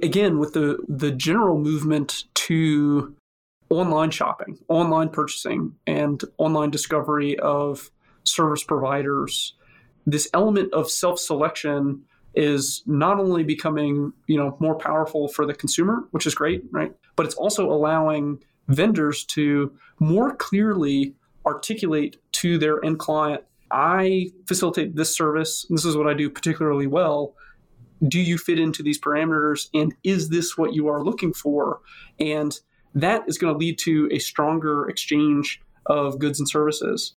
Again, with the general movement to online shopping, online purchasing, and online discovery of service providers, this element of self-selection is not only becoming, more powerful for the consumer, which is great, right? But it's also allowing vendors to more clearly articulate to their end client, I facilitate this service, this is what I do particularly well. Do you fit into these parameters? And is this what you are looking for? And that is going to lead to a stronger exchange of goods and services.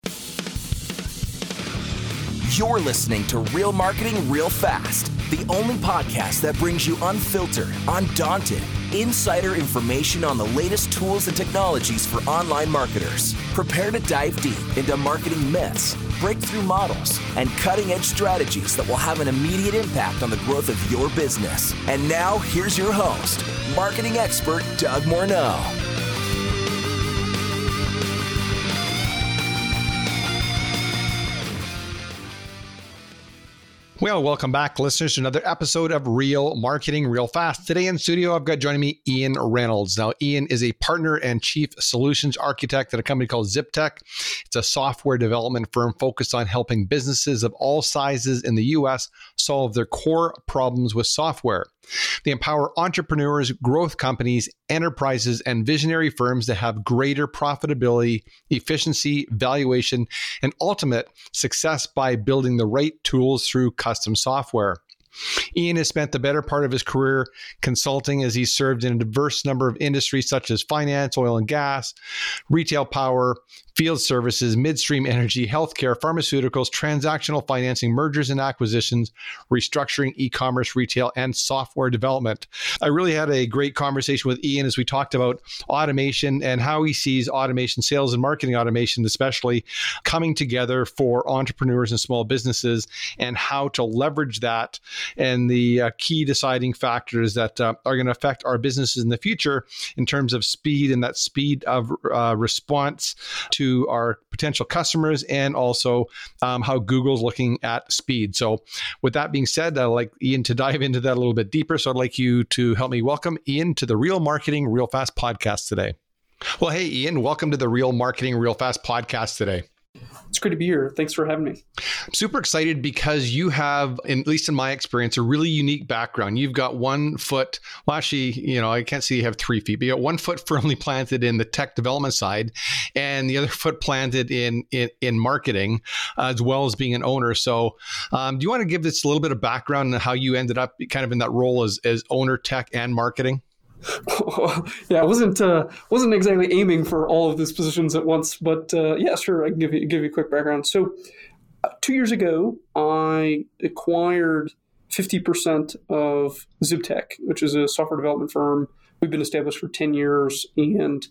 You're listening to Real Marketing Real Fast, the only podcast that brings you unfiltered, undaunted, insider information on the latest tools and technologies for online marketers. Prepare to dive deep into marketing myths, breakthrough models, and cutting-edge strategies that will have an immediate impact on the growth of your business. And now, here's your host, marketing expert Doug Morneau. Well, welcome back, listeners, to another episode of Real Marketing Real Fast. Today in studio, I've got joining me Ian Reynolds. Now, Ian is a partner and chief solutions architect at a company called Zibtek. It's a software development firm focused on helping businesses of all sizes in the U.S. solve their core problems with software. They empower entrepreneurs, growth companies, enterprises, and visionary firms to have greater profitability, efficiency, valuation, and ultimate success by building the right tools through custom software. Ian has spent the better part of his career consulting as he served in a diverse number of industries such as finance, oil and gas, retail power, field services, midstream energy, healthcare, pharmaceuticals, transactional financing, mergers and acquisitions, restructuring, e-commerce, retail, and software development. I really had a great conversation with Ian as we talked about automation and how he sees automation, sales and marketing automation especially, coming together for entrepreneurs and small businesses and how to leverage that and the key deciding factors that are going to affect our businesses in the future in terms of speed and that speed of response to our potential customers, and also how Google's looking at speed. So with that being said, I'd like Ian to dive into that a little bit deeper. So I'd like you to help me welcome Ian to the Real Marketing Real Fast podcast today. Well, hey, Ian, welcome to the Real Marketing Real Fast podcast today. It's great to be here. Thanks for having me. I'm super excited because you have, at least in my experience, a really unique background. You've got 1 foot, well, actually, I can't see you have 3 feet, but you got 1 foot firmly planted in the tech development side and the other foot planted in marketing, as well as being an owner. So do you want to give this a little bit of background on how you ended up kind of in that role as owner, tech, and marketing? Yeah, I wasn't exactly aiming for all of these positions at once, but yeah, sure, I can give you a quick background. So 2 years ago, I acquired 50% of Zibtek, which is a software development firm. We've been established for 10 years, and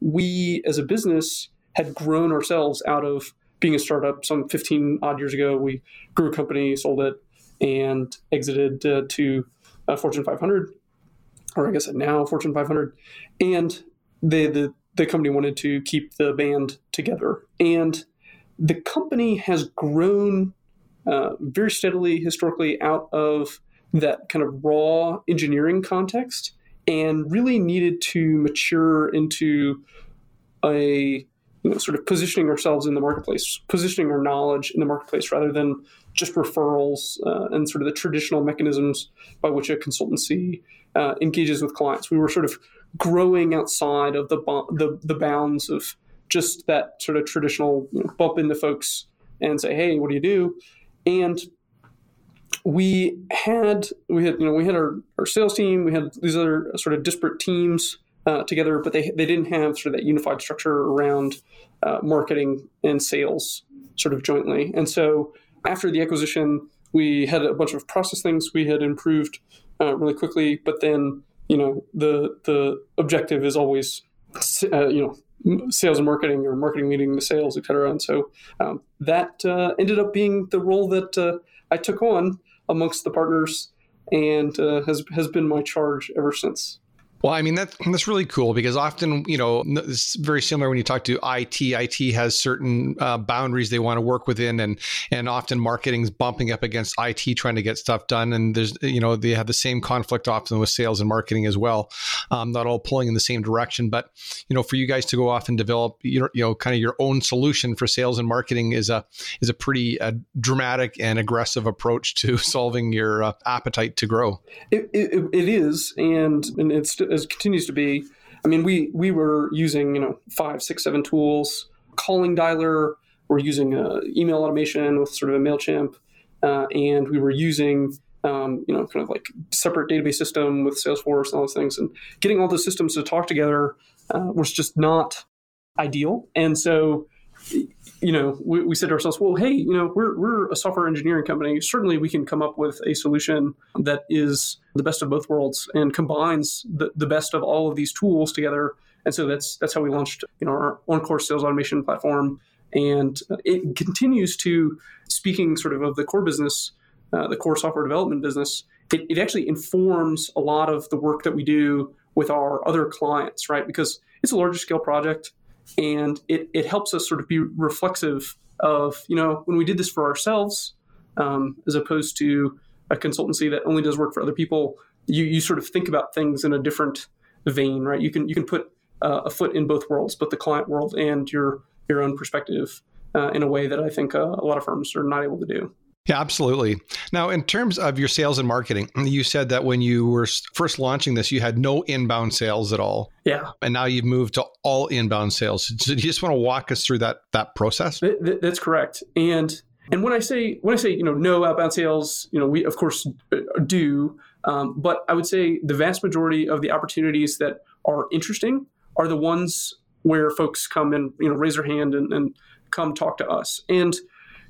we as a business had grown ourselves out of being a startup. Some 15 odd years ago, we grew a company, sold it, and exited to Fortune 500. Or I guess now Fortune 500, and the company wanted to keep the band together. And the company has grown very steadily historically out of that kind of raw engineering context and really needed to mature into a sort of positioning ourselves in the marketplace, positioning our knowledge in the marketplace rather than just referrals and sort of the traditional mechanisms by which a consultancy engages with clients. We were sort of growing outside of the bounds of just that sort of traditional bump into folks and say, hey, what do you do? And we had our sales team, we had these other sort of disparate teams together, but they didn't have sort of that unified structure around marketing and sales sort of jointly. And so after the acquisition, we had a bunch of process things we had improved really quickly, but then the objective is always sales and marketing, or marketing leading the sales, et cetera. And so that ended up being the role that I took on amongst the partners, and has been my charge ever since. Well, I mean, that's really cool because often, you know, it's very similar when you talk to IT. IT has certain boundaries they want to work within, and often marketing's bumping up against IT trying to get stuff done. And there's, you know, they have the same conflict often with sales and marketing as well, not all pulling in the same direction. But, you know, for you guys to go off and develop, you know, kind of your own solution for sales and marketing is a pretty dramatic and aggressive approach to solving your appetite to grow. It is, and it continues to be. I mean, we were using, you know, 5, 6, 7 tools, calling dialer. We're using email automation with sort of a MailChimp, and we were using you know, kind of like separate database system with Salesforce and all those things. And getting all those systems to talk together was just not ideal. And so, you know, we said to ourselves, well, hey, you know, we're a software engineering company. Certainly we can come up with a solution that is the best of both worlds and combines the best of all of these tools together. And so that's how we launched, you know, our OnCore sales automation platform. And it continues to, speaking sort of the core business, the core software development business, it actually informs a lot of the work that we do with our other clients, right? Because it's a larger scale project. And it helps us sort of be reflexive of, you know, when we did this for ourselves, as opposed to a consultancy that only does work for other people, you sort of think about things in a different vein, right? You can put a foot in both worlds, both the client world and your own perspective in a way that I think a lot of firms are not able to do. Yeah, absolutely. Now, in terms of your sales and marketing, you said that when you were first launching this, you had no inbound sales at all. Yeah. And now you've moved to all inbound sales. So do you just want to walk us through that process? That's correct. And when I say, you know, no outbound sales, you know, we of course do, but I would say the vast majority of the opportunities that are interesting are the ones where folks come and, you know, raise their hand and come talk to us. And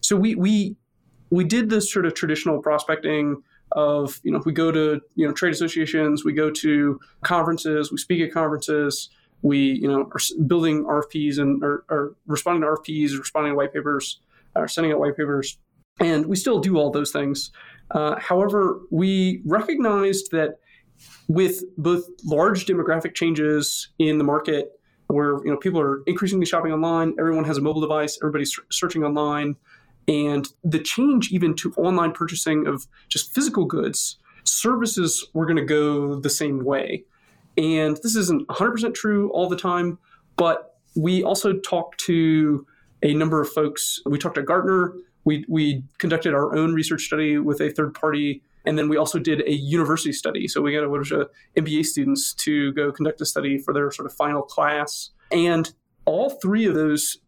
so we did this sort of traditional prospecting of, you know, we go to, you know, trade associations, we go to conferences, we speak at conferences, we, you know, are building RFPs and are responding to RFPs, responding to white papers, or sending out white papers. And we still do all those things. However, we recognized that with both large demographic changes in the market where, you know, people are increasingly shopping online, everyone has a mobile device, everybody's searching online, and the change even to online purchasing of just physical goods, services were going to go the same way. And this isn't 100% true all the time, but we also talked to a number of folks. We talked to Gartner. We conducted our own research study with a third party. And then we also did a university study. So we got a bunch of MBA students to go conduct a study for their sort of final class. And all three of those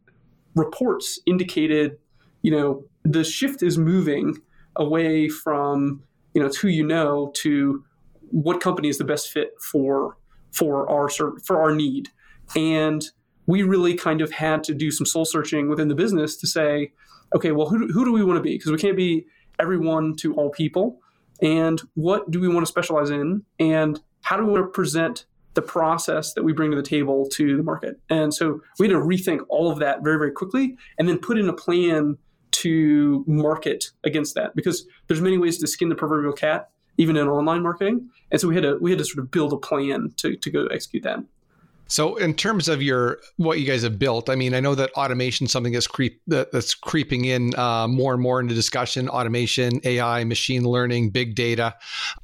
reports indicated, you know, the shift is moving away from, you know, it's who you know to what company is the best fit for our need. And we really kind of had to do some soul searching within the business to say, okay, well, who do we want to be? Because we can't be everyone to all people. And what do we want to specialize in? And how do we want to present the process that we bring to the table to the market? And so we had to rethink all of that very, very quickly and then put in a plan to market against that, because there's many ways to skin the proverbial cat, even in online marketing. And so we had to sort of build a plan to go execute that. So in terms of what you guys have built, I mean, I know that automation is something that's creeping in more and more into discussion, automation, AI, machine learning, big data.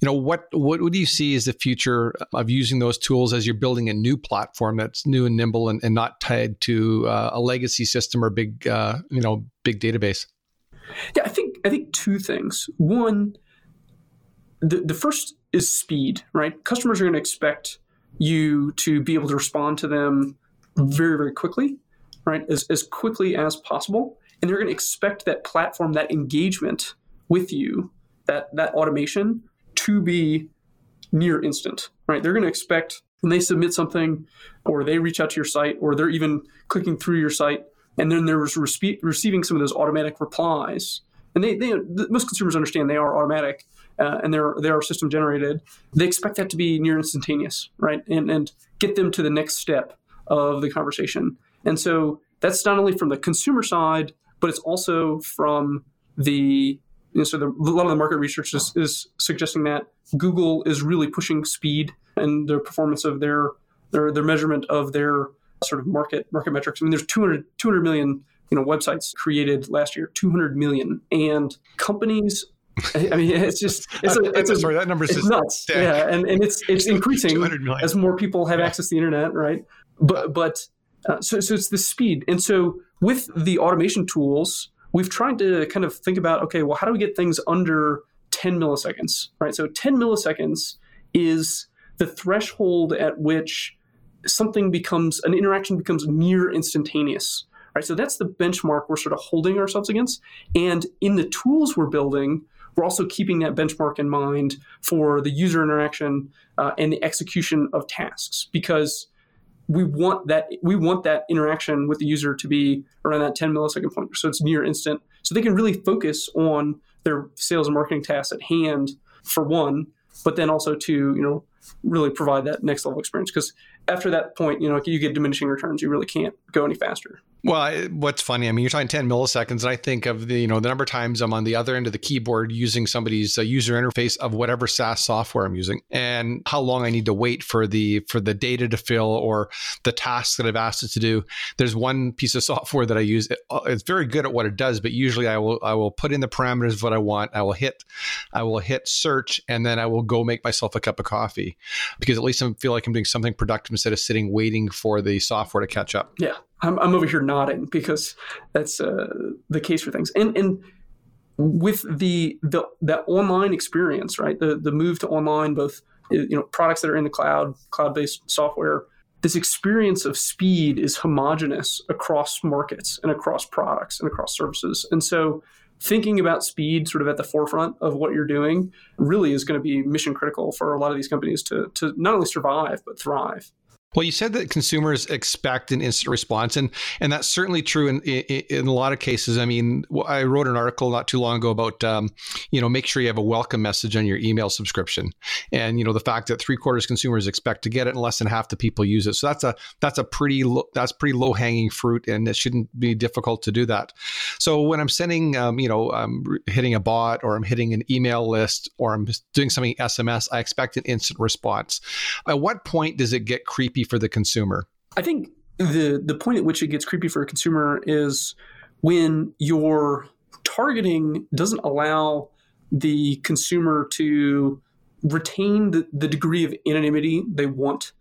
You know, what do you see as the future of using those tools as you're building a new platform that's new and nimble and not tied to a legacy system or big database? Yeah, I think two things. One, the first is speed, right? Customers are going to expect you to be able to respond to them very, very quickly, right? As quickly as possible. And they're going to expect that platform, that engagement with you, that automation to be near instant, right? They're going to expect when they submit something or they reach out to your site or they're even clicking through your site and then they're receiving some of those automatic replies. And most consumers understand they are automatic and they are system generated. They expect that to be near instantaneous, right? And get them to the next step of the conversation. And so that's not only from the consumer side, but it's also from the So a lot of the market research is suggesting that Google is really pushing speed and the performance of their measurement of their sort of market metrics. I mean, there's 200 million websites created last year, 200 million, and companies. I mean, sorry, that number is nuts. Stack. Yeah, and it's increasing as more people have access to the internet, right? But it's the speed, and so with the automation tools, we've tried to kind of think about, okay, well, how do we get things under 10 milliseconds, right? So 10 milliseconds is the threshold at which something becomes, an interaction becomes near instantaneous, right? So that's the benchmark we're sort of holding ourselves against. And in the tools we're building, we're also keeping that benchmark in mind for the user interaction and the execution of tasks, because we want that interaction with the user to be around that 10 millisecond point. So it's near instant. So they can really focus on their sales and marketing tasks at hand, for one, but then also to, really provide that next level experience. Because after that point, you get diminishing returns. You really can't go any faster. Well, what's funny, I mean, you're talking 10 milliseconds, and I think of the, the number of times I'm on the other end of the keyboard using somebody's user interface of whatever SaaS software I'm using, and how long I need to wait for the data to fill or the tasks that I've asked it to do. There's one piece of software that I use. It's very good at what it does, but usually I will put in the parameters of what I want. I will hit search, and then I will go make myself a cup of coffee, because at least I feel like I'm doing something productive instead of sitting waiting for the software to catch up. Yeah. I'm over here nodding because that's the case for things. And with the online experience, right? The move to online, both products that are in the cloud-based software, this experience of speed is homogenous across markets and across products and across services. And so thinking about speed sort of at the forefront of what you're doing really is going to be mission critical for a lot of these companies to not only survive, but thrive. Well, you said that consumers expect an instant response, and that's certainly true in a lot of cases. I mean, I wrote an article not too long ago about, make sure you have a welcome message on your email subscription, and the fact that 3/4 consumers expect to get it, and less than half the people use it. So that's pretty low hanging fruit, and it shouldn't be difficult to do that. So when I'm sending, I'm hitting a bot, or I'm hitting an email list, or I'm doing something SMS, I expect an instant response. At what point does it get creepy for the consumer? I think the point at which it gets creepy for a consumer is when your targeting doesn't allow the consumer to retain the degree of anonymity they want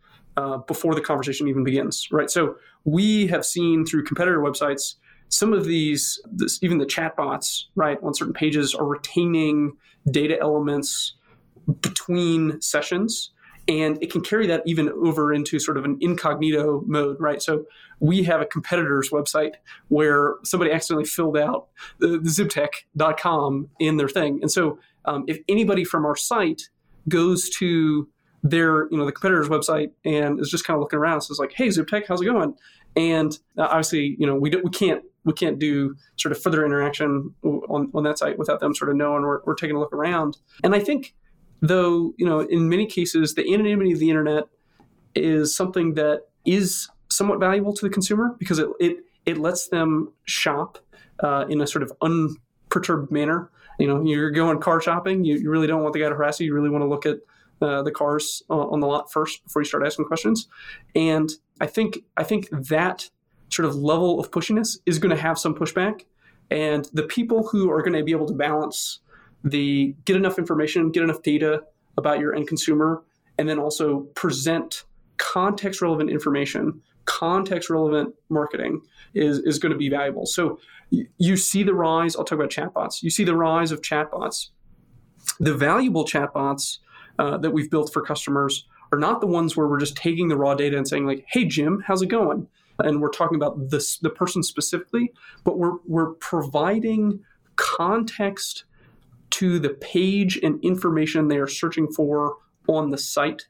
before the conversation even begins, right? So we have seen through competitor websites, some of these, even the chatbots, right, on certain pages are retaining data elements between sessions. And it can carry that even over into sort of an incognito mode, right? So we have a competitor's website where somebody accidentally filled out the Zibtek.com in their thing. And so if anybody from our site goes to their, the competitor's website and is just kind of looking around, so it's like, hey, Zibtek, how's it going? And obviously, we can't do sort of further interaction on that site without them sort of knowing or taking a look around. And I think, though, in many cases, the anonymity of the internet is something that is somewhat valuable to the consumer because it lets them shop in a sort of unperturbed manner. You're going car shopping. You really don't want the guy to harass you. You really want to look at the cars on the lot first before you start asking questions. And I think that sort of level of pushiness is going to have some pushback. And the people who are going to be able to balance the get enough information, get enough data about your end consumer, and then also present context-relevant information, context-relevant marketing is going to be valuable. So you see the rise, I'll talk about chatbots. You see the rise of chatbots. The valuable chatbots that we've built for customers are not the ones where we're just taking the raw data and saying like, hey, Jim, how's it going? And we're talking about this, the person specifically, but we're providing context to the page and information they are searching for on the site.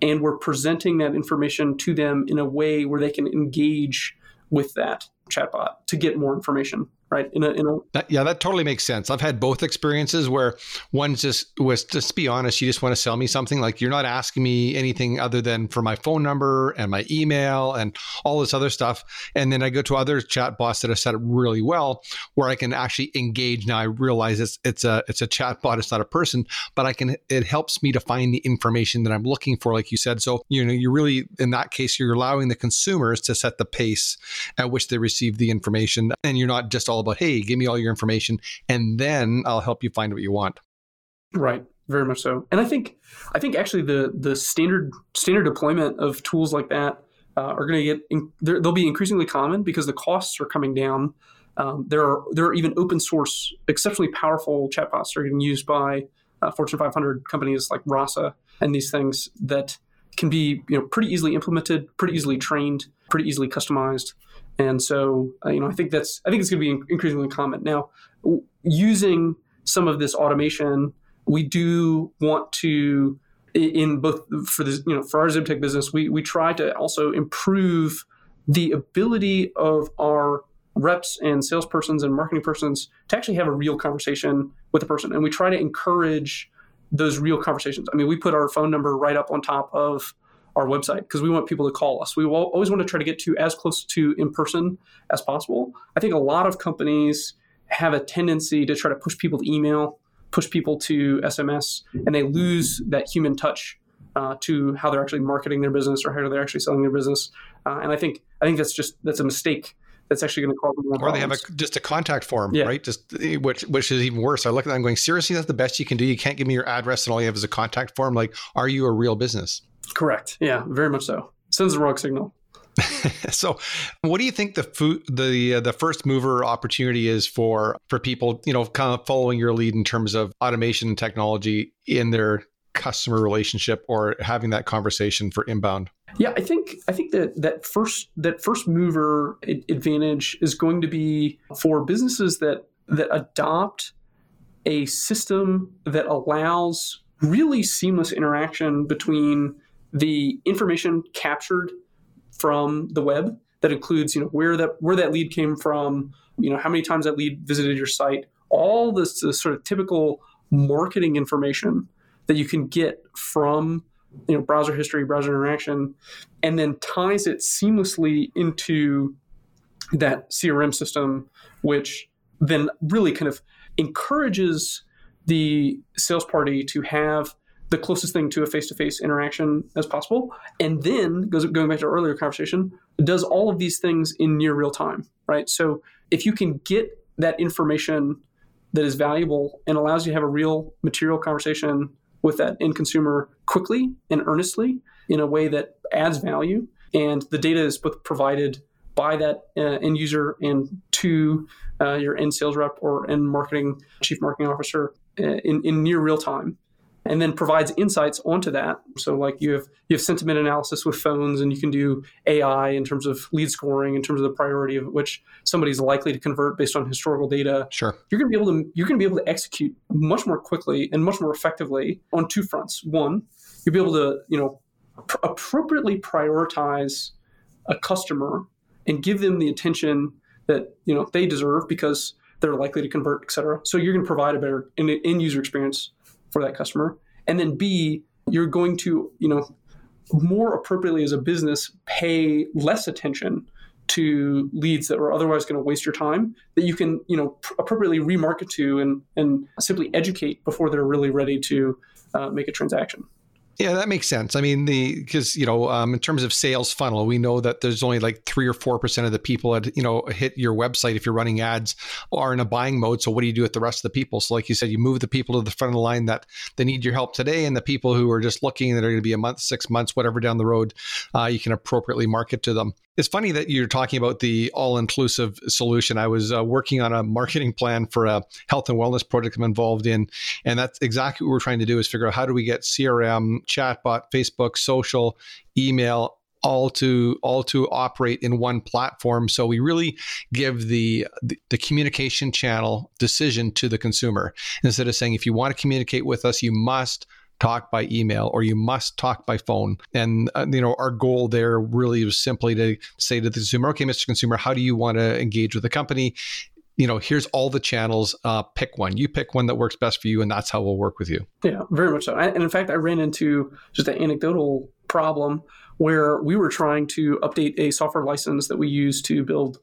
And we're presenting that information to them in a way where they can engage with that chatbot to get more information. right? That totally makes sense. I've had both experiences where one's just to be honest, you just want to sell me something. Like, you're not asking me anything other than for my phone number and my email and all this other stuff. And then I go to other chat bots that have set up really well, where I can actually engage. Now I realize it's a chat bot, it's not a person, but it helps me to find the information that I'm looking for, like you said. So, you really, in that case, you're allowing the consumers to set the pace at which they receive the information. And you're not just all about, hey, give me all your information and then I'll help you find what you want. Right. Very much so. And I think actually the standard deployment of tools like that are going to they'll be increasingly common because the costs are coming down. There are even open source, exceptionally powerful chatbots that are getting used by Fortune 500 companies like Rasa and these things that can be pretty easily implemented, pretty easily trained, pretty easily customized. And so, I think it's going to be increasingly common. Now, using some of this automation, we do want to, in both for this, for our Zibtek business, we try to also improve the ability of our reps and salespersons and marketing persons to actually have a real conversation with a person. And we try to encourage those real conversations. I mean, we put our phone number right up on top of our website because we want people to call us. We always want to try to get to as close to in person as possible. I think a lot of companies have a tendency to try to push people to email, push people to SMS, and they lose that human touch to how they're actually marketing their business or how they're actually selling their business. And I think that's a mistake. That's actually going to cause more problems. Or they have just a contact form, yeah. Right? Which is even worse. I look at that and going, seriously, that's the best you can do? You can't give me your address and all you have is a contact form? Like, are you a real business? Correct. Yeah, very much so. Sends the wrong signal. So, what do you think the first mover opportunity is for people, kind of following your lead in terms of automation and technology in their customer relationship or having that conversation for inbound? Yeah, I think that first mover advantage is going to be for businesses that adopt a system that allows really seamless interaction between the information captured from the web that includes, where that lead came from, how many times that lead visited your site, all the sort of typical marketing information that you can get from, browser history, browser interaction, and then ties it seamlessly into that CRM system, which then really kind of encourages the sales party to have the closest thing to a face-to-face interaction as possible. And then, going back to our earlier conversation, does all of these things in near real time, right? So if you can get that information that is valuable and allows you to have a real material conversation with that end consumer quickly and earnestly in a way that adds value, and the data is both provided by that end user and to your end sales rep or end chief marketing officer in near real time, and then provides insights onto that. So like you have sentiment analysis with phones, and you can do AI in terms of lead scoring, in terms of the priority of which somebody's likely to convert based on historical data. Sure. You're going to be able to execute much more quickly and much more effectively on two fronts. One, you'll be able to, appropriately prioritize a customer and give them the attention that, they deserve because they're likely to convert, et cetera. So you're going to provide a better end user experience for that customer. And then B, you're going to, more appropriately as a business, pay less attention to leads that were otherwise going to waste your time that you can, appropriately remarket to and simply educate before they're really ready to make a transaction. Yeah, that makes sense. I mean, in terms of sales funnel, we know that there's only like 3 or 4% of the people that, hit your website if you're running ads are in a buying mode. So what do you do with the rest of the people? So like you said, you move the people to the front of the line that they need your help today, and the people who are just looking that are going to be a month, 6 months, whatever down the road, you can appropriately market to them. It's funny that you're talking about the all-inclusive solution. I was working on a marketing plan for a health and wellness project I'm involved in, and that's exactly what we're trying to do is figure out how do we get CRM, chatbot, Facebook, social, email, all to operate in one platform. So we really give the communication channel decision to the consumer. Instead of saying, if you want to communicate with us, you must talk by email or you must talk by phone. And, our goal there really was simply to say to the consumer, okay, Mr. Consumer, how do you want to engage with the company? you know, here's all the channels, pick one. You pick one that works best for you, and that's how we'll work with you. Yeah, very much so. And in fact, I ran into just an anecdotal problem where we were trying to update a software license that we use to build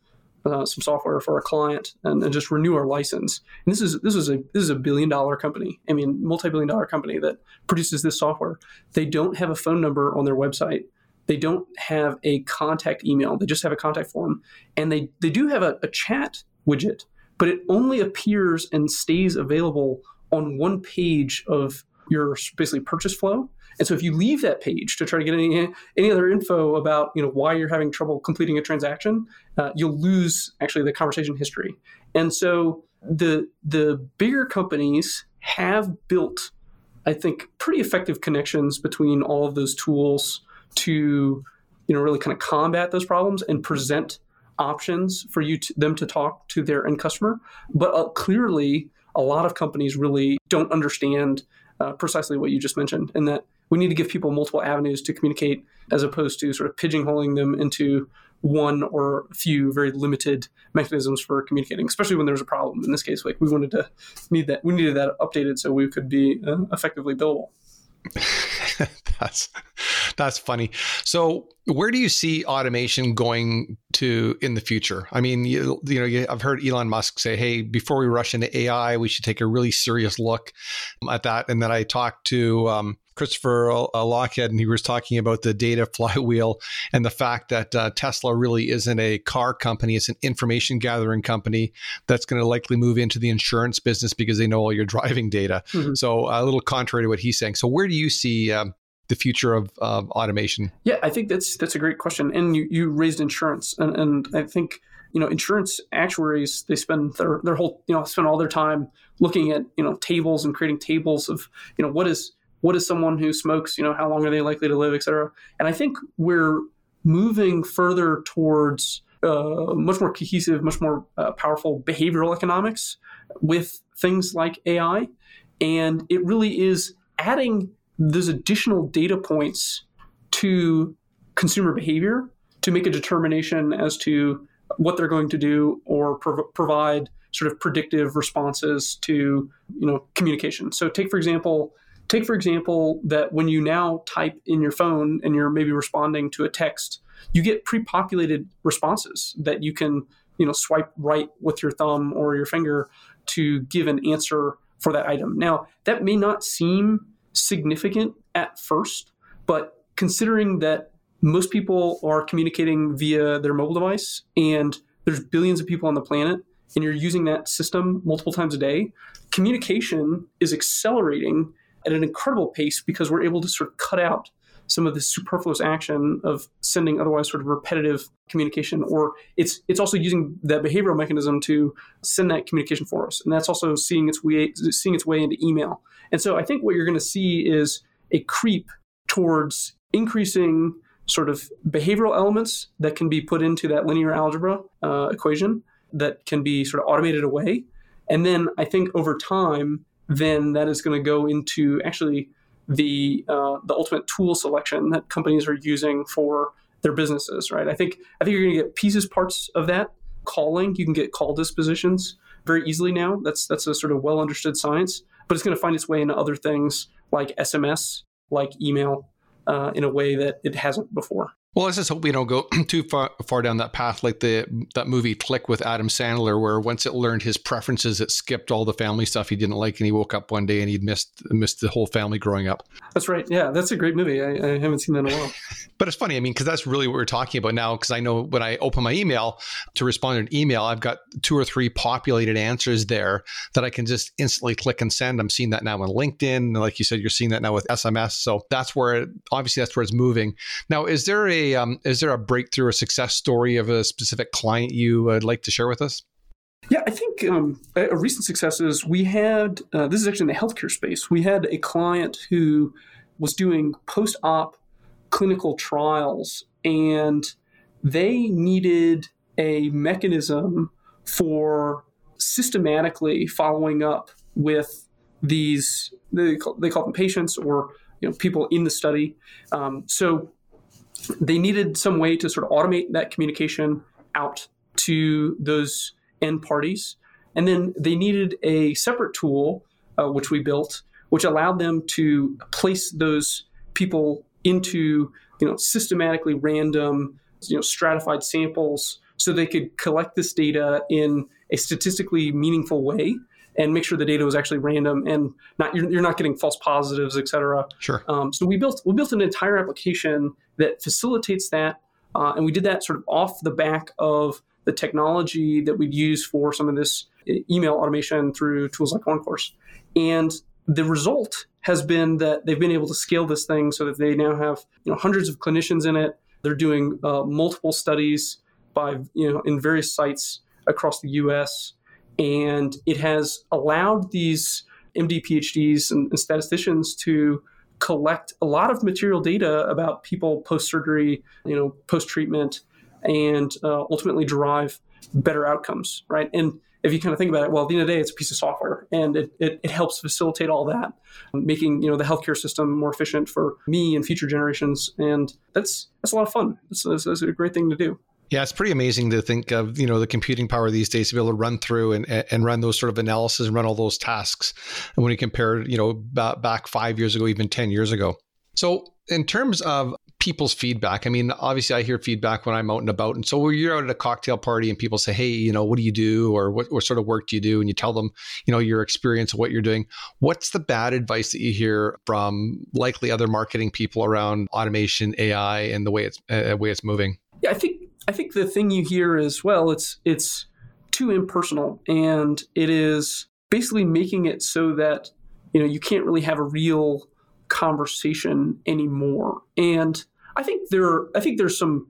some software for a client and just renew our license. And this is a billion-dollar company. I mean, multi-billion-dollar company that produces this software. They don't have a phone number on their website. They don't have a contact email. They just have a contact form. And they do have a chat widget, but it only appears and stays available on one page of your basically purchase flow. And so if you leave that page to try to get any other info about, you know, why you're having trouble completing a transaction, you'll lose actually the conversation history. And so the bigger companies have built, I think, pretty effective connections between all of those tools to, you know, really kind of combat those problems and present options for you to, them to talk to their end customer. But clearly, a lot of companies really don't understand precisely what you just mentioned, and that we need to give people multiple avenues to communicate as opposed to sort of pigeonholing them into one or a few very limited mechanisms for communicating, especially when there's a problem. In this case, like we needed that updated so we could be effectively billable. That's funny. So where do you see automation going to in the future? I mean, I've heard Elon Musk say, hey, before we rush into AI, we should take a really serious look at that. And then I talked to Christopher Lockhead, and he was talking about the data flywheel and the fact that Tesla really isn't a car company. It's an information gathering company that's going to likely move into the insurance business because they know all your driving data. Mm-hmm. So a little contrary to what he's saying. So where do you see the future of automation? Yeah, I think that's a great question. And you raised insurance. And I think, you know, insurance actuaries, they spend their whole, you know, spend all their time looking at, you know, tables and creating tables of, you know, what is someone who smokes, you know, how long are they likely to live, et cetera. And I think we're moving further towards much more cohesive, much more powerful behavioral economics with things like AI. And it really is adding those additional data points to consumer behavior to make a determination as to what they're going to do or provide sort of predictive responses to, you know, communication. So take, for example, that when you now type in your phone and you're maybe responding to a text, you get pre-populated responses that you can, you know, swipe right with your thumb or your finger to give an answer for that item. Now, that may not seem significant at first, but considering that most people are communicating via their mobile device and there's billions of people on the planet, and you're using that system multiple times a day, communication is accelerating at an incredible pace because we're able to sort of cut out some of the superfluous action of sending otherwise sort of repetitive communication, or it's also using that behavioral mechanism to send that communication for us. And that's also seeing its way into email. And so I think what you're going to see is a creep towards increasing sort of behavioral elements that can be put into that linear algebra equation that can be sort of automated away. And then I think over time, then that is going to go into actually the ultimate tool selection that companies are using for their businesses, right? I think you're going to get pieces, parts of that calling. You can get call dispositions very easily now. That's a sort of well understood science, but it's going to find its way into other things like SMS, like email, in a way that it hasn't before. Well, let's just hope we don't go too far down that path like that movie Click with Adam Sandler, where once it learned his preferences, it skipped all the family stuff he didn't like, and he woke up one day and he'd missed the whole family growing up. That's right. Yeah, that's a great movie. I haven't seen that in a while. But it's funny, I mean, because that's really what we're talking about now, because I know when I open my email to respond to an email, I've got 2 or 3 populated answers there that I can just instantly click and send. I'm seeing that now on LinkedIn. Like you said, you're seeing that now with SMS. So that's where it's moving. Now, is there a breakthrough or success story of a specific client you would like to share with us? Yeah, I think a recent success is we had, this is actually in the healthcare space, we had a client who was doing post-op clinical trials, and they needed a mechanism for systematically following up with these, they call them patients or, you know, people in the study. So they needed some way to sort of automate that communication out to those end parties. And then they needed a separate tool, which we built, which allowed them to place those people into, systematically random, stratified samples so they could collect this data in a statistically meaningful way and make sure the data was actually random and not you're not getting false positives, et cetera. Sure. So we built an entire application that facilitates that. And we did that sort of off the back of the technology that we'd use for some of this email automation through tools like OnCore. And the result has been that they've been able to scale this thing so that they now have hundreds of clinicians in it. They're doing multiple studies by in various sites across the U.S., and it has allowed these MD, PhDs, and statisticians to collect a lot of material data about people post-surgery, post-treatment, and ultimately derive better outcomes, right? And if you kind of think about it, well, at the end of the day, it's a piece of software, and it helps facilitate all that, making the healthcare system more efficient for me and future generations, and that's a lot of fun. It's a great thing to do. Yeah, it's pretty amazing to think of, the computing power these days to be able to run through and run those sort of analysis and run all those tasks. And when you compare, back 5 years ago, even 10 years ago. So in terms of people's feedback, I mean, obviously I hear feedback when I'm out and about. And so when you're out at a cocktail party and people say, hey, what do you do? Or what sort of work do you do? And you tell them, your experience of what you're doing. What's the bad advice that you hear from likely other marketing people around automation, AI, and the way it's moving? Yeah, I think the thing you hear is, well, it's too impersonal, and it is basically making it so that, you can't really have a real conversation anymore. And I think there's some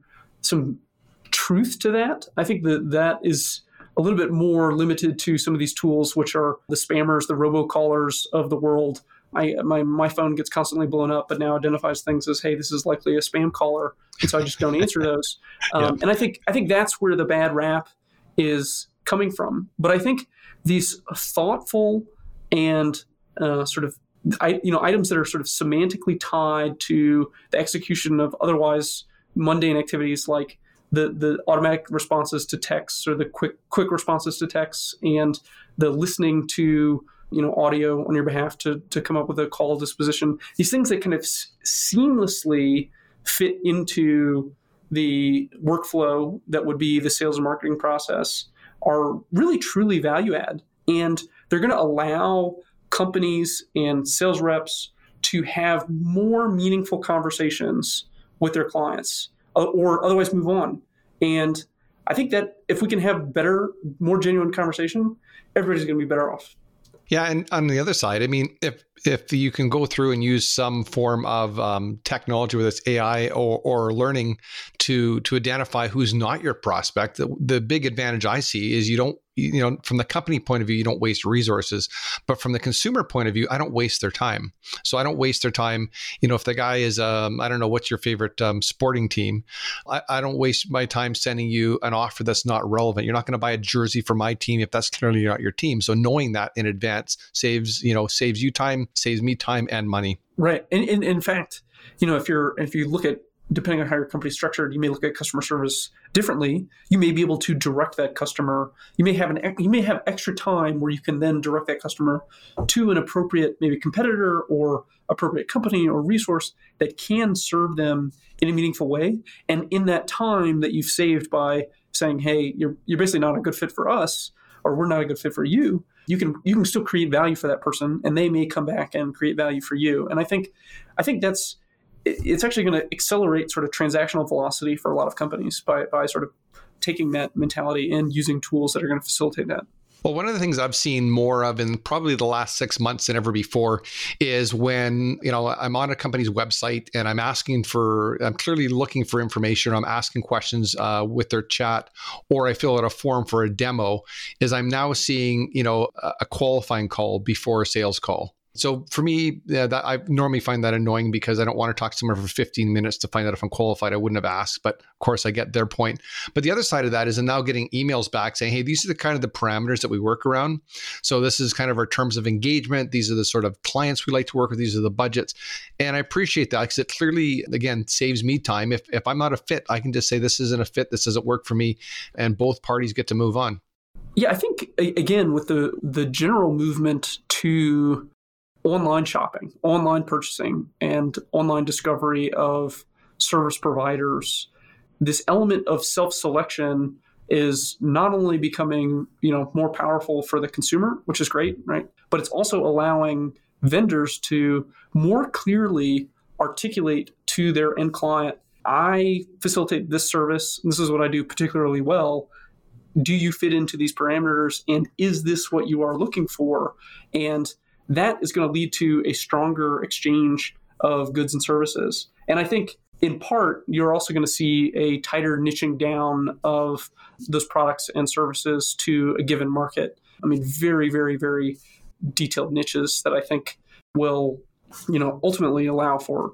truth to that. I think that is a little bit more limited to some of these tools, which are the spammers, the robocallers of the world. My phone gets constantly blown up, but now identifies things as, hey, this is likely a spam caller. And so I just don't answer those. Yeah. And I think that's where the bad rap is coming from. But I think these thoughtful and sort of, items that are sort of semantically tied to the execution of otherwise mundane activities like the automatic responses to texts or the quick responses to texts and the listening to audio on your behalf to come up with a call disposition. These things that kind of seamlessly fit into the workflow that would be the sales and marketing process are really truly value add. And they're going to allow companies and sales reps to have more meaningful conversations with their clients or otherwise move on. And I think that if we can have better, more genuine conversation, everybody's going to be better off. Yeah. And on the other side, I mean, if you can go through and use some form of technology, whether it's AI or learning to identify who's not your prospect, the big advantage I see is you don't, from the company point of view, you don't waste resources, but from the consumer point of view, I don't waste their time. So I don't waste their time. If the guy is, I don't know, what's your favorite sporting team? I don't waste my time sending you an offer that's not relevant. You're not going to buy a jersey for my team if that's clearly not your team. So knowing that in advance saves you time, saves me time and money. Right. And in fact, if you look at, depending on how your company's structured, you may look at customer service differently. You may be able to direct that customer. You may have you may have extra time where you can then direct that customer to an appropriate maybe competitor or appropriate company or resource that can serve them in a meaningful way. And in that time that you've saved by saying, hey, you're basically not a good fit for us, or we're not a good fit for you, you can still create value for that person, and they may come back and create value for you. And I think that's, it's actually going to accelerate sort of transactional velocity for a lot of companies by sort of taking that mentality and using tools that are going to facilitate that. Well, one of the things I've seen more of in probably the last 6 months than ever before is when, I'm on a company's website and I'm clearly looking for information, or I'm asking questions with their chat, or I fill out a form for a demo, is I'm now seeing, a qualifying call before a sales call. So for me, I normally find that annoying because I don't want to talk to someone for 15 minutes to find out if I'm qualified. I wouldn't have asked, but of course I get their point. But the other side of that is I'm now getting emails back saying, hey, these are the kind of the parameters that we work around. So this is kind of our terms of engagement. These are the sort of clients we like to work with. These are the budgets. And I appreciate that because it clearly, again, saves me time. If I'm not a fit, I can just say, this isn't a fit. This doesn't work for me. And both parties get to move on. Yeah, I think, again, with the general movement to online shopping, online purchasing, and online discovery of service providers, this element of self-selection is not only becoming, more powerful for the consumer, which is great, right? But it's also allowing vendors to more clearly articulate to their end client, I facilitate this service, and this is what I do particularly well. Do you fit into these parameters? And is this what you are looking for? And that is going to lead to a stronger exchange of goods and services. And I think in part, you're also going to see a tighter niching down of those products and services to a given market. I mean, very, very, very detailed niches that I think will, ultimately allow for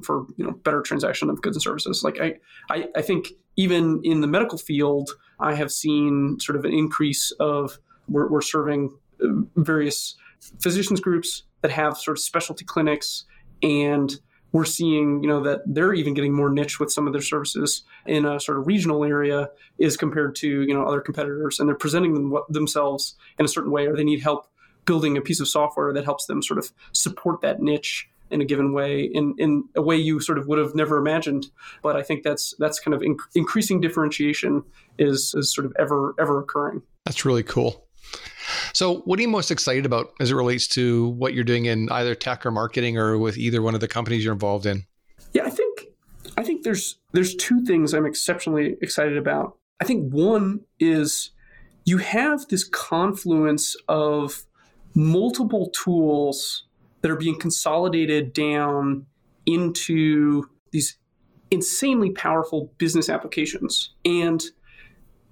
better transaction of goods and services. Like I think even in the medical field, I have seen sort of an increase of we're serving various physicians groups that have sort of specialty clinics, and we're seeing, that they're even getting more niche with some of their services in a sort of regional area as compared to, other competitors, and they're presenting themselves in a certain way, or they need help building a piece of software that helps them sort of support that niche in a given way, in a way you sort of would have never imagined. But I think that's kind of increasing differentiation is sort of ever occurring. That's really cool. So what are you most excited about as it relates to what you're doing in either tech or marketing or with either one of the companies you're involved in? Yeah, I think there's two things I'm exceptionally excited about. I think one is you have this confluence of multiple tools that are being consolidated down into these insanely powerful business applications. And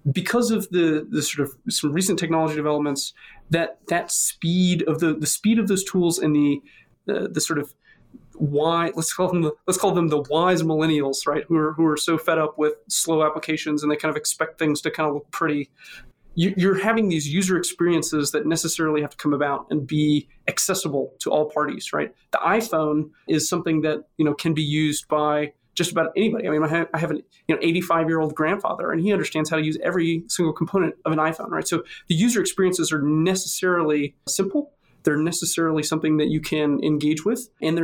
because of the sort of some recent technology developments, that speed of the speed of those tools and the sort of why let's call them the wise millennials, right? Who are so fed up with slow applications and they kind of expect things to kind of look pretty. You're having these user experiences that necessarily have to come about and be accessible to all parties, right? The iPhone is something that, can be used by just about anybody. I mean, I have an 85-year-old grandfather, and he understands how to use every single component of an iPhone, right? So the user experiences are necessarily simple. They're necessarily something that you can engage with, and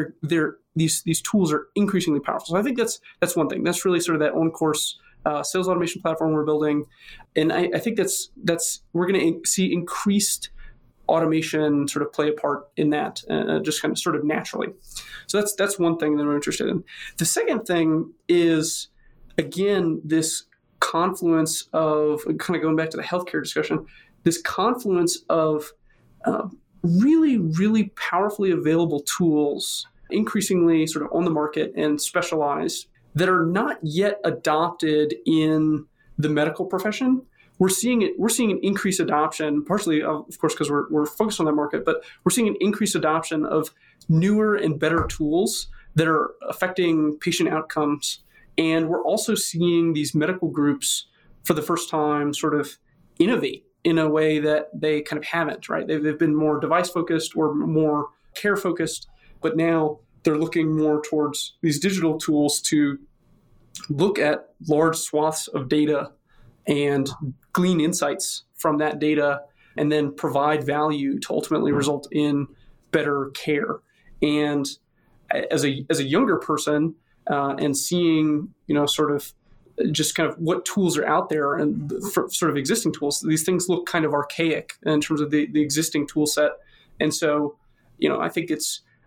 these tools are increasingly powerful. So I think that's one thing. That's really sort of that on-course sales automation platform we're building, and I think that's we're going to see increased automation sort of play a part in that, just kind of sort of naturally. So that's one thing that I'm interested in. The second thing is, again, this confluence of, kind of going back to the healthcare discussion, this confluence of really, really powerfully available tools, increasingly sort of on the market and specialized, that are not yet adopted in the medical profession. We're seeing an increased adoption, partially, of course, because we're focused on that market, but we're seeing an increased adoption of newer and better tools that are affecting patient outcomes. And we're also seeing these medical groups for the first time sort of innovate in a way that they kind of haven't, right? They've been more device-focused or more care-focused, but now they're looking more towards these digital tools to look at large swaths of data and glean insights from that data and then provide value to ultimately result in better care. And as a younger person, and seeing, sort of just kind of what tools are out there and for sort of existing tools, these things look kind of archaic in terms of the existing tool set. And so,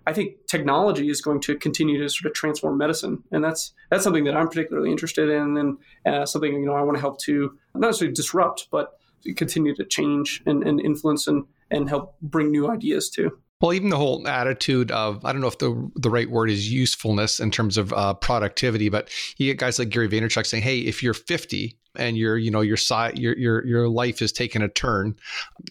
I think technology is going to continue to sort of transform medicine, and that's something that I'm particularly interested in, and something I want to help to not necessarily disrupt, but continue to change and influence and help bring new ideas to. Well, even the whole attitude of, I don't know if the right word is usefulness in terms of productivity, but you get guys like Gary Vaynerchuk saying, hey, if you're 50 and your life has taken a turn,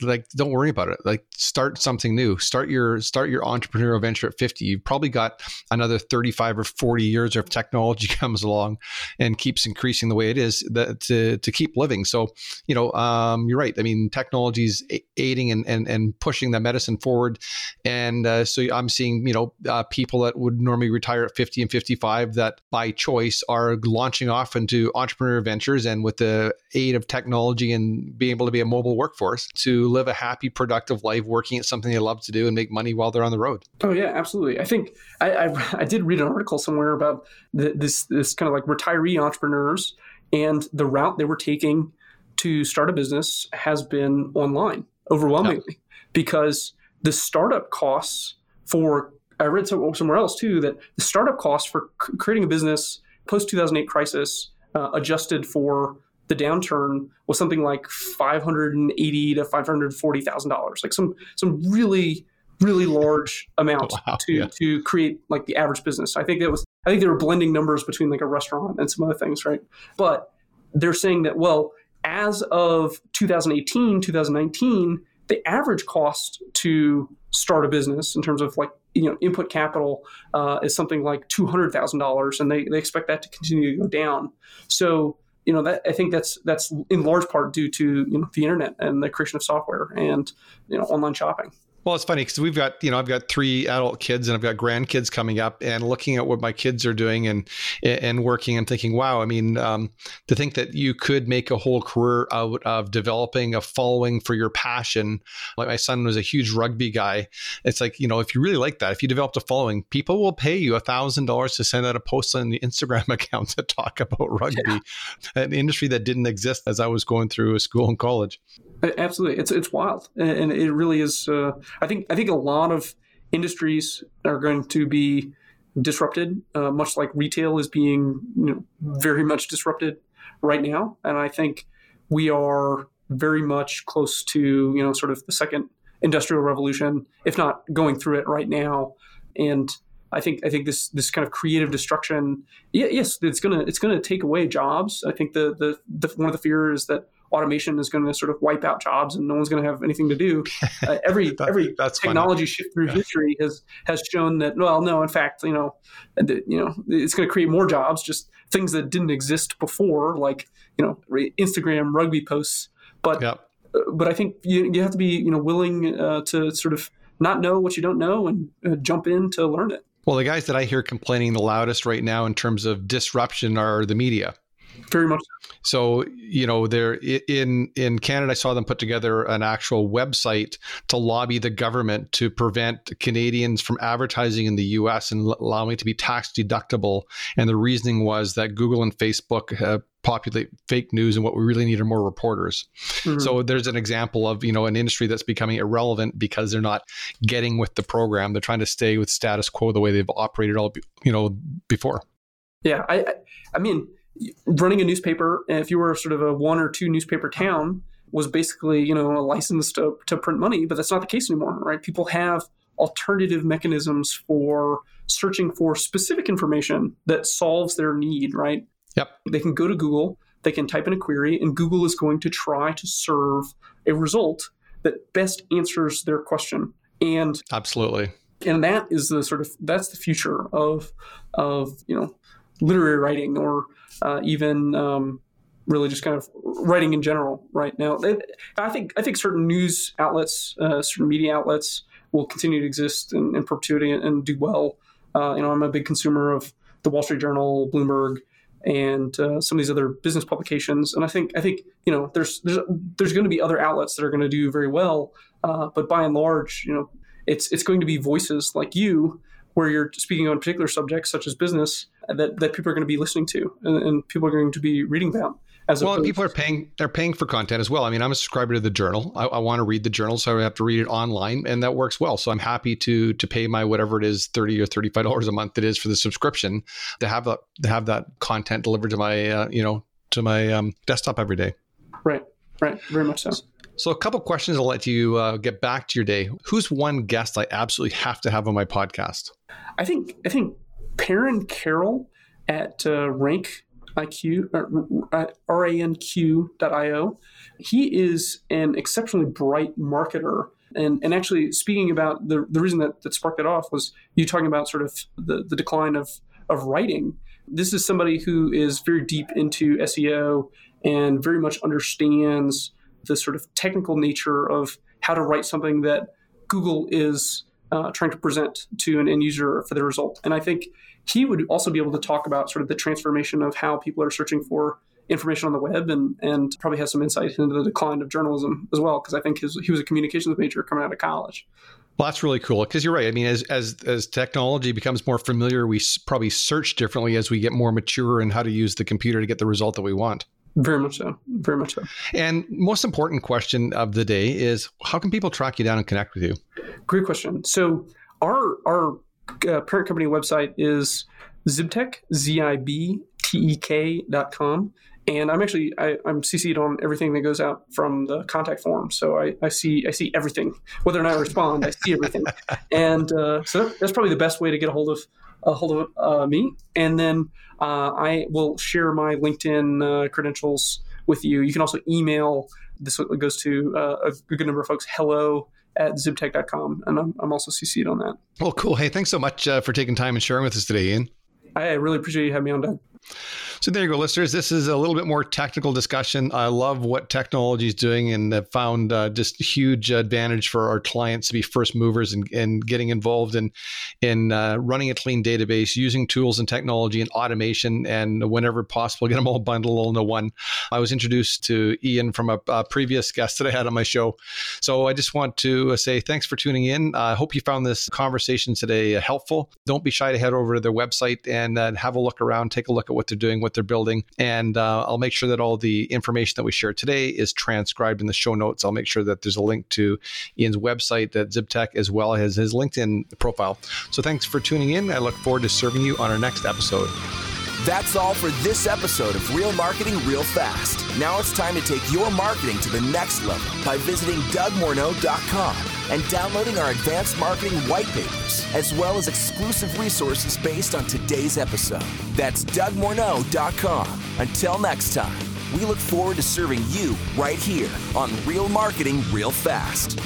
like, don't worry about it. Like, start something new. Start your entrepreneurial venture at 50. You've probably got another 35 or 40 years if technology comes along and keeps increasing the way it is, to keep living. So, you're right. I mean, technology's aiding and pushing the medicine forward. And so I'm seeing, people that would normally retire at 50 and 55 that by choice are launching off into entrepreneurial ventures, and with with the aid of technology and being able to be a mobile workforce to live a happy, productive life, working at something they love to do and make money while they're on the road. Oh yeah, absolutely. I think I did read an article somewhere about this kind of like retiree entrepreneurs, and the route they were taking to start a business has been online overwhelmingly because the startup costs for, I read somewhere else too, that the startup costs for creating a business post-2008 crisis adjusted for the downturn was something like $580,000 to $540,000, like some really large amount to create like the average business. I think they were blending numbers between like a restaurant and some other things, right? But they're saying that, well, as of 2018, 2019, the average cost to start a business in terms of like, you know, input capital is something like $200,000, and they expect that to continue to go down. So, you know, that I think that's in large part due to, you know, the internet and the creation of software and, you know, online shopping. Well, it's funny because we've got, you know, I've got 3 adult kids and I've got grandkids coming up, and looking at what my kids are doing and working and thinking, wow, I mean, to think that you could make a whole career out of developing a following for your passion. Like my son was a huge rugby guy. It's like, you know, if you really like that, if you developed a following, people will pay you $1,000 to send out a post on the Instagram account to talk about rugby, an industry that didn't exist as I was going through school and college. Absolutely. It's wild. And it really is. I think a lot of industries are going to be disrupted, much like retail is being, you know, very much disrupted right now. And I think we are very much close to, you know, sort of the second industrial revolution, if not going through it right now. And I think this kind of creative destruction, yes, it's gonna take away jobs. I think the one of the fears is that automation is going to sort of wipe out jobs, and no one's going to have anything to do. Every technology shift through history has shown that. Well, no, in fact, you know, it's going to create more jobs. Just things that didn't exist before, like, you know, Instagram rugby posts. But but I think you have to be, you know, willing to sort of not know what you don't know and jump in to learn it. Well, the guys that I hear complaining the loudest right now in terms of disruption are the media. Very much so. So, you know, they're in Canada, I saw them put together an actual website to lobby the government to prevent Canadians from advertising in the US and allowing it to be tax deductible. And the reasoning was that Google and Facebook populate fake news, and what we really need are more reporters. Mm-hmm. So there's an example of, you know, an industry that's becoming irrelevant because they're not getting with the program. They're trying to stay with status quo the way they've operated all, you know, before. Yeah, I mean, running a newspaper, if you were sort of a 1 or 2 newspaper town, was basically, you know, a license to print money, but that's not the case anymore, right? People have alternative mechanisms for searching for specific information that solves their need, right? Yep. They can go to Google, they can type in a query, and Google is going to try to serve a result that best answers their question. And absolutely. And that is the sort of, that's the future of, you know, literary writing, or even really just kind of writing in general right now. I think certain news outlets, certain media outlets will continue to exist in perpetuity and do well. You know, I'm a big consumer of the Wall Street Journal, Bloomberg, and some of these other business publications. And I think you know, there's going to be other outlets that are going to do very well. But by and large, you know, it's going to be voices like you, where you're speaking on particular subjects such as business that people are going to be listening to and people are going to be reading about. Well, people are paying for content as well. I mean, I'm a subscriber to the Journal. I want to read the Journal, so I have to read it online, and that works well. So I'm happy to pay my whatever it is, $30 or $35 a month it is for the subscription, to have that content delivered to my desktop every day. Right, very much so. So a couple of questions I'll let you get back to your day. Who's one guest I absolutely have to have on my podcast? I think Perrin Carroll at Rank IQ, ranq.io. He is an exceptionally bright marketer. And actually, speaking about the reason that sparked that off was you talking about sort of the decline of writing. This is somebody who is very deep into SEO and very much understands the sort of technical nature of how to write something that Google is trying to present to an end user for the result. And I think he would also be able to talk about sort of the transformation of how people are searching for information on the web, and probably has some insight into the decline of journalism as well, because I think he was a communications major coming out of college. Well, that's really cool, because you're right. I mean, as technology becomes more familiar, we probably search differently as we get more mature in how to use the computer to get the result that we want. Very much so. Very much so. And most important question of the day is, how can people track you down and connect with you? Great question. So our parent company website is Zibtek, ZIBTEK.com. And I'm actually, I'm CC'd on everything that goes out from the contact form. So I see everything, whether or not I respond, I see everything. And so that's probably the best way to get a hold of me. And then I will share my LinkedIn credentials with you. You can also email. This goes to a good number of folks. hello@zibtech.com. And I'm also CC'd on that. Oh, cool. Hey, thanks so much for taking time and sharing with us today, Ian. I really appreciate you having me on, Doug. So there you go, listeners. This is a little bit more technical discussion. I love what technology is doing, and have found just huge advantage for our clients to be first movers and getting involved in running a clean database, using tools and technology and automation, and whenever possible, get them all bundled all into one. I was introduced to Ian from a previous guest that I had on my show. So I just want to say thanks for tuning in. I hope you found this conversation today helpful. Don't be shy to head over to their website and have a look around, take a look at what they're doing, what they're building. And I'll make sure that all the information that we share today is transcribed in the show notes. I'll make sure that there's a link to Ian's website at Zibtek, as well as his LinkedIn profile. So thanks for tuning in. I look forward to serving you on our next episode. That's all for this episode of Real Marketing Real Fast. Now it's time to take your marketing to the next level by visiting DougMorneau.com and downloading our advanced marketing white papers, as well as exclusive resources based on today's episode. That's DougMorneau.com. Until next time, we look forward to serving you right here on Real Marketing Real Fast.